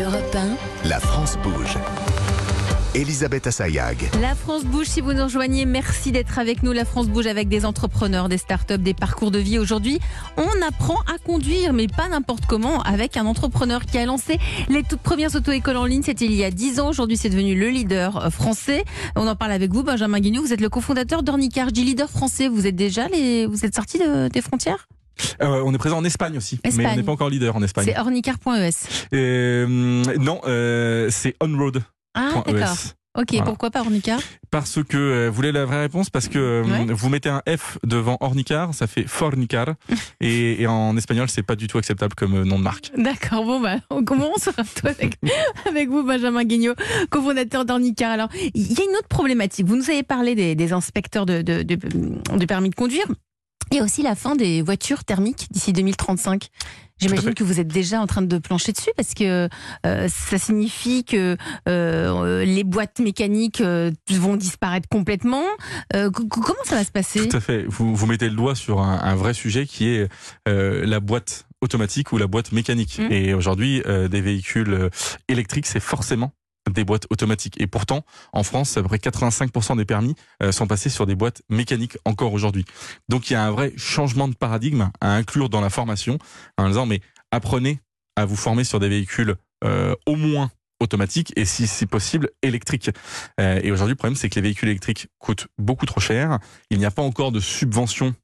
Europe 1. La France bouge. Elisabeth Assayag. La France bouge, si vous nous rejoignez, merci d'être avec nous. La France bouge avec des entrepreneurs, des startups, des parcours de vie. Aujourd'hui, on apprend à conduire, mais pas n'importe comment, avec un entrepreneur qui a lancé les toutes premières auto-écoles en ligne. C'était il y a 10 ans. Aujourd'hui, c'est devenu le leader français. On en parle avec vous, Benjamin Guignot. Vous êtes le cofondateur d'Ornicar. Je dis leader français. Vous êtes déjà vous êtes sorti des frontières? On est présent en Espagne aussi, mais on n'est pas encore leader en Espagne. C'est ornicar.es. Non, c'est onroad.es. Ah, d'accord. Ok, voilà. Pourquoi pas Ornicar ? Parce que, vous voulez la vraie réponse ? Parce que vous mettez un F devant Ornicar, ça fait Fornicar. et en espagnol, c'est pas du tout acceptable comme nom de marque. D'accord, bon, bah, on commence avec vous, Benjamin Guignot, cofondateur d'Ornicar. Alors, il y a une autre problématique. Vous nous avez parlé des inspecteurs de permis de conduire. Il y a aussi la fin des voitures thermiques d'ici 2035. J'imagine que vous êtes déjà en train de plancher dessus parce que ça signifie que les boîtes mécaniques vont disparaître complètement. Comment ça va se passer ? Tout à fait. Vous mettez le doigt sur un vrai sujet qui est la boîte automatique ou la boîte mécanique. Mmh. Et aujourd'hui, des véhicules électriques, c'est forcément des boîtes automatiques. Et pourtant, en France, à peu près 85% des permis sont passés sur des boîtes mécaniques encore aujourd'hui. Donc il y a un vrai changement de paradigme à inclure dans la formation, en disant mais apprenez à vous former sur des véhicules au moins automatiques et si c'est possible électriques. Et aujourd'hui, le problème c'est que les véhicules électriques coûtent beaucoup trop cher. Il n'y a pas encore de subvention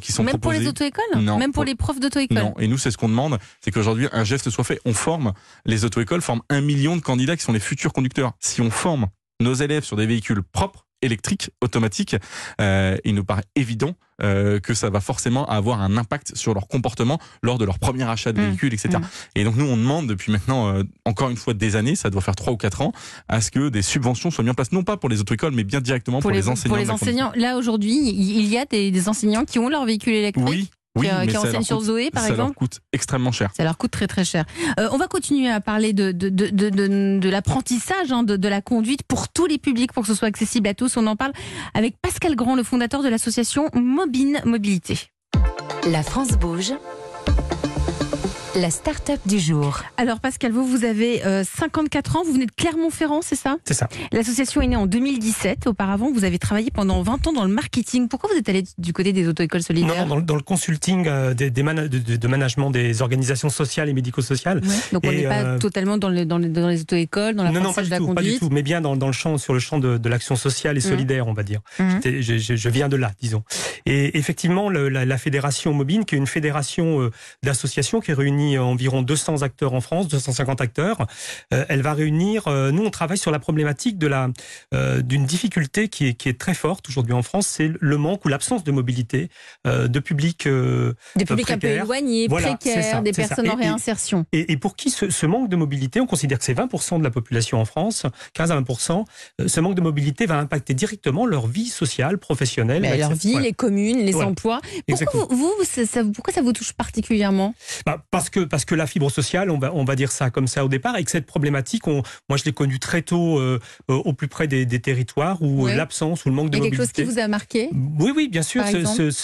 qui sont proposées. Même pour les auto-écoles ? Non. Même pour les profs d'auto-école ? Non. Et nous, c'est ce qu'on demande, c'est qu'aujourd'hui, un geste soit fait. On forme, les auto-écoles forment 1 million de candidats qui sont les futurs conducteurs. Si on forme nos élèves sur des véhicules propres, électriques, automatiques, il nous paraît évident que ça va forcément avoir un impact sur leur comportement lors de leur premier achat de véhicule, etc. Et donc nous, on demande depuis maintenant, encore une fois, des années, ça doit faire 3 ou 4 ans, à ce que des subventions soient mises en place, non pas pour les auto-écoles, mais bien directement pour les enseignants. Pour les enseignants. Là, aujourd'hui, il y a des enseignants qui ont leur véhicule électrique. Oui, mais qui enseignent sur Zoé, par exemple. Ça leur coûte extrêmement cher. Ça leur coûte très très cher. On va continuer à parler de l'apprentissage, de la conduite pour tous les publics, pour que ce soit accessible à tous. On en parle avec Pascal Grand, le fondateur de l'association Mob'In Mobilité. La France bouge. La start-up du jour. Alors Pascal, vous avez 54 ans, vous venez de Clermont-Ferrand, c'est ça ? C'est ça. L'association est née en 2017. Auparavant, vous avez travaillé pendant 20 ans dans le marketing. Pourquoi vous êtes allé du côté des auto-écoles solidaires ? Non, dans le consulting de management des organisations sociales et médico-sociales. Ouais. Donc on n'est pas totalement dans les auto-écoles, dans la l'apprentissage de la conduite. Non, pas du tout, mais bien sur le champ de l'action sociale et solidaire, on va dire. Je viens de là, disons. Et effectivement, la fédération Mob'In, qui est une fédération d'associations qui réunit environ 200 acteurs en France, 250 acteurs. Elle va réunir... nous, on travaille sur la problématique d'une difficulté qui est très forte aujourd'hui en France, c'est le manque ou l'absence de mobilité de publics un peu éloignés, précaires, des personnes en réinsertion. Et pour qui ce manque de mobilité, on considère que c'est 20% de la population en France, 15 à 20%, ce manque de mobilité va impacter directement leur vie sociale, professionnelle. Leur vie, les communes, les emplois. Pourquoi, pourquoi ça vous touche particulièrement ? Parce que la fibre sociale, on va dire ça comme ça au départ, et que cette problématique, moi je l'ai connue très tôt au plus près des territoires où l'absence ou le manque de mobilité. Quelque chose qui vous a marqué ? Oui, bien sûr.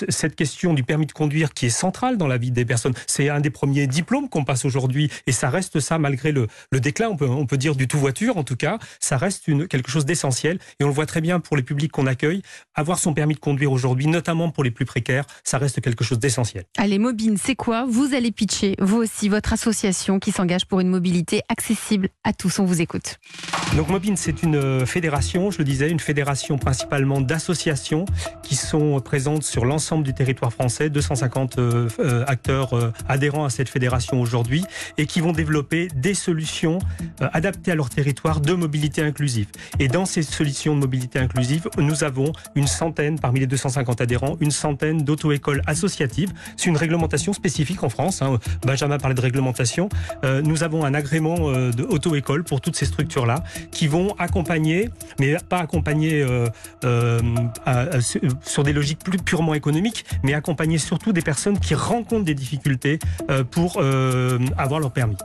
Cette question du permis de conduire qui est centrale dans la vie des personnes, c'est un des premiers diplômes qu'on passe aujourd'hui, et ça reste ça malgré le déclin, on peut dire du tout voiture en tout cas, ça reste quelque chose d'essentiel, et on le voit très bien pour les publics qu'on accueille, avoir son permis de conduire aujourd'hui, notamment pour les plus précaires, ça reste quelque chose d'essentiel. Allez, Mob'In, c'est quoi ? Vous allez pitcher vous aussi, votre association qui s'engage pour une mobilité accessible à tous. On vous écoute. Donc Mob'In, c'est une fédération, je le disais, une fédération principalement d'associations qui sont présentes sur l'ensemble du territoire français, 250 acteurs adhérents à cette fédération aujourd'hui, et qui vont développer des solutions adaptées à leur territoire de mobilité inclusive. Et dans ces solutions de mobilité inclusive, nous avons une centaine, parmi les 250 adhérents, une centaine d'auto-écoles associatives. C'est une réglementation spécifique en France, hein. Benjamin parlait de réglementation. Nous avons un agrément d'auto-école pour toutes ces structures-là. qui vont accompagner, mais pas accompagner sur des logiques plus purement économiques, mais accompagner surtout des personnes qui rencontrent des difficultés pour avoir leur permis.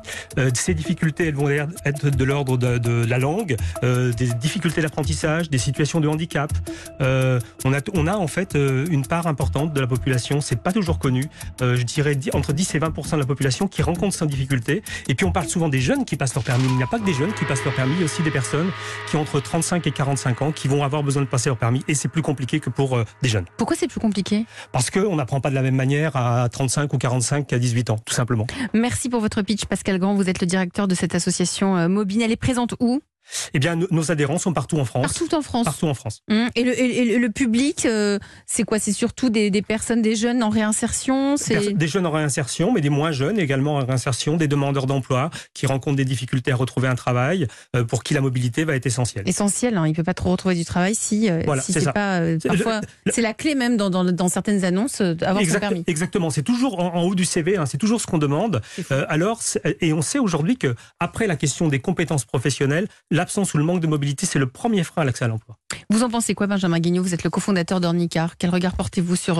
Ces difficultés, elles vont être de l'ordre de la langue, des difficultés d'apprentissage, des situations de handicap. On a en fait une part importante de la population, c'est pas toujours connu, je dirais entre 10 et 20% de la population qui rencontre ces difficultés. Et puis on parle souvent des jeunes qui passent leur permis, il n'y a pas que des jeunes qui passent leur permis, il y a aussi des personnes qui ont entre 35 et 45 ans qui vont avoir besoin de passer leur permis, et c'est plus compliqué que pour des jeunes. Pourquoi c'est plus compliqué ? Parce qu'on n'apprend pas de la même manière à 35 ou 45 qu'à 18 ans, tout simplement. Merci pour votre pitch, Pascal Grand, vous êtes le directeur de cette association Mob'In, elle est présente où ? Eh bien, nos adhérents sont partout en France. Partout en France. Partout en France. Et le public, c'est quoi ? C'est surtout des personnes, des jeunes en réinsertion, des jeunes en réinsertion, mais des moins jeunes également en réinsertion, des demandeurs d'emploi qui rencontrent des difficultés à retrouver un travail, pour qui la mobilité va être essentielle. Essentielle, hein, il ne peut pas trop retrouver du travail si c'est pas... parfois, c'est la clé même dans certaines annonces, avoir son permis. Exactement, c'est toujours en haut du CV, hein, c'est toujours ce qu'on demande. Et on sait aujourd'hui qu'après la question des compétences professionnelles, l'absence ou le manque de mobilité, c'est le premier frein à l'accès à l'emploi. Vous en pensez quoi, Benjamin Guignot ? Vous êtes le cofondateur d'Ornicar. Quel regard portez-vous sur...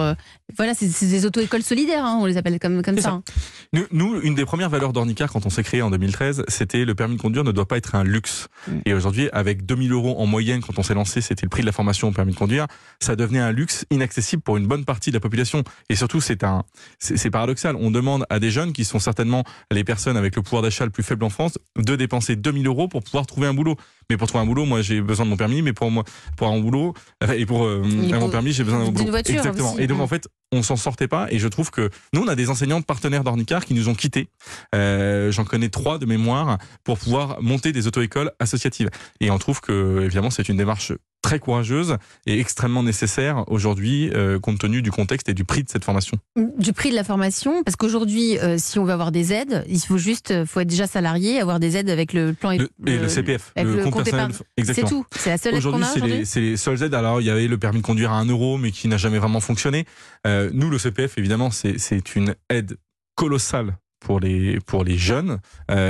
Voilà, c'est des auto-écoles solidaires, hein, on les appelle comme ça. Hein. Nous, une des premières valeurs d'Ornicar, quand on s'est créé en 2013, c'était le permis de conduire ne doit pas être un luxe. Et aujourd'hui, avec 2 000 € en moyenne, quand on s'est lancé, c'était le prix de la formation au permis de conduire, ça devenait un luxe inaccessible pour une bonne partie de la population. Et surtout, c'est paradoxal. On demande à des jeunes, qui sont certainement les personnes avec le pouvoir d'achat le plus faible en France, de dépenser 2 000 € pour pouvoir trouver un boulot. Mais pour trouver un boulot, moi j'ai besoin de mon permis, mais pour un boulot et pour mon permis, j'ai besoin d'un boulot. Une voiture. Exactement. Aussi. Et donc en fait, on s'en sortait pas, et je trouve que nous, on a des enseignantes partenaires d'Ornicar qui nous ont quittés. J'en connais 3 de mémoire pour pouvoir monter des auto-écoles associatives. Et on trouve que évidemment, c'est une démarche très courageuse et extrêmement nécessaire aujourd'hui, compte tenu du contexte et du prix de cette formation. Du prix de la formation, parce qu'aujourd'hui, si on veut avoir des aides, il faut faut être déjà salarié, avoir des aides avec le plan... le CPF, le compte personnel. Exactement. C'est tout, c'est la seule aide qu'on a aujourd'hui. C'est les seules aides. Alors, il y avait le permis de conduire à 1 € mais qui n'a jamais vraiment fonctionné. Nous, le CPF, évidemment, c'est une aide colossale pour les jeunes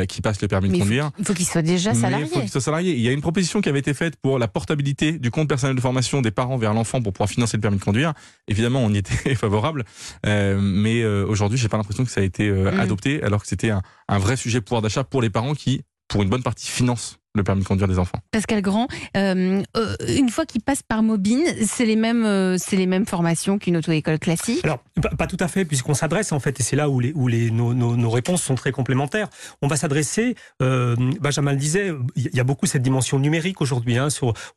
qui passent le permis de conduire. Il faut qu'ils soient déjà salariés. Il faut qu'ils soient salariés. Il y a une proposition qui avait été faite pour la portabilité du compte personnel de formation des parents vers l'enfant pour pouvoir financer le permis de conduire. Évidemment, on y était favorable, mais aujourd'hui, j'ai pas l'impression que ça a été adopté, alors que c'était un vrai sujet pouvoir d'achat pour les parents qui, pour une bonne partie, financent le permis de conduire des enfants. Pascal Grand, une fois qu'ils passent par Mob'In, c'est les mêmes formations qu'une auto-école classique ? Alors, pas tout à fait, puisqu'on s'adresse en fait, et c'est là où nos réponses sont très complémentaires. On va s'adresser, Benjamin le disait, il y a beaucoup cette dimension numérique aujourd'hui, hein,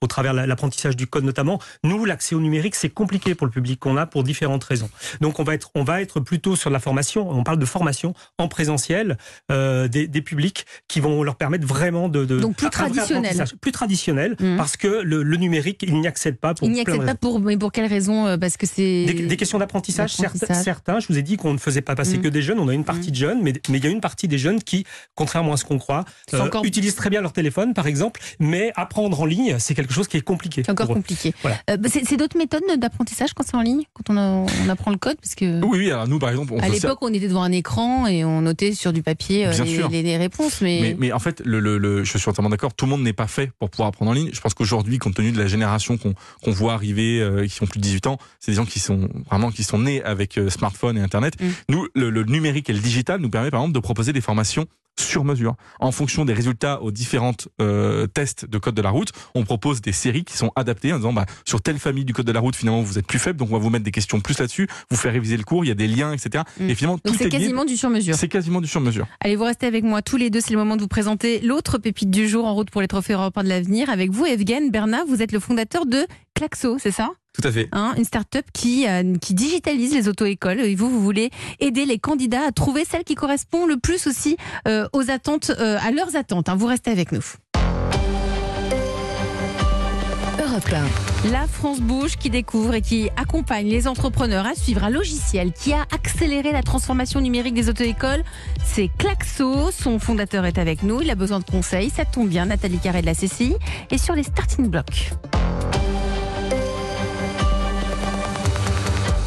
au travers de l'apprentissage du code notamment. Nous, l'accès au numérique, c'est compliqué pour le public qu'on a pour différentes raisons. Donc on va être plutôt sur la formation, on parle de formation en présentiel, des publics qui vont leur permettre vraiment de Donc, plus traditionnel, parce que le numérique, il n'y accède pas pour... Il n'y accède pas pour... Mais pour quelles raisons ? Parce que c'est... Des questions d'apprentissage, certains. Je vous ai dit qu'on ne faisait pas passer que des jeunes. On a une partie de jeunes, mais il y a une partie des jeunes qui, contrairement à ce qu'on croit, utilisent très bien leur téléphone, par exemple, mais apprendre en ligne, c'est quelque chose qui est compliqué. C'est encore compliqué. Voilà. C'est d'autres méthodes d'apprentissage quand c'est en ligne ? Quand on apprend le code, parce que... Oui, alors nous, par exemple... À l'époque, on était devant un écran et on notait sur du papier les réponses, mais en fait, je suis entièrement d'accord, tout le monde n'est pas fait pour pouvoir apprendre en ligne. Je pense qu'aujourd'hui, compte tenu de la génération qu'on voit arriver, qui ont plus de 18 ans, c'est des gens qui sont nés avec smartphone et Internet. Nous, le numérique et le digital nous permet par exemple de proposer des formations sur mesure. En fonction des résultats aux différentes tests de code de la route, on propose des séries qui sont adaptées en disant sur telle famille du code de la route, finalement vous êtes plus faible, donc on va vous mettre des questions plus là-dessus, vous faire réviser le cours, il y a des liens, etc. Et finalement, donc c'est quasiment du sur-mesure. C'est quasiment du sur-mesure. Allez, vous restez avec moi tous les deux, c'est le moment de vous présenter l'autre pépite du jour en route pour les trophées européens de l'avenir. Avec vous, Evgen Berna, vous êtes le fondateur de Klaxo, c'est ça ? Tout à fait. Une start-up qui digitalise les auto-écoles. Et vous voulez aider les candidats à trouver celle qui correspond le plus aussi aux attentes, à leurs attentes. Vous restez avec nous. La France bouge, qui découvre et qui accompagne les entrepreneurs à suivre un logiciel qui a accéléré la transformation numérique des auto-écoles. C'est Klaxo, son fondateur est avec nous, il a besoin de conseils, ça tombe bien, Nathalie Carré de la CCI est sur les starting blocks.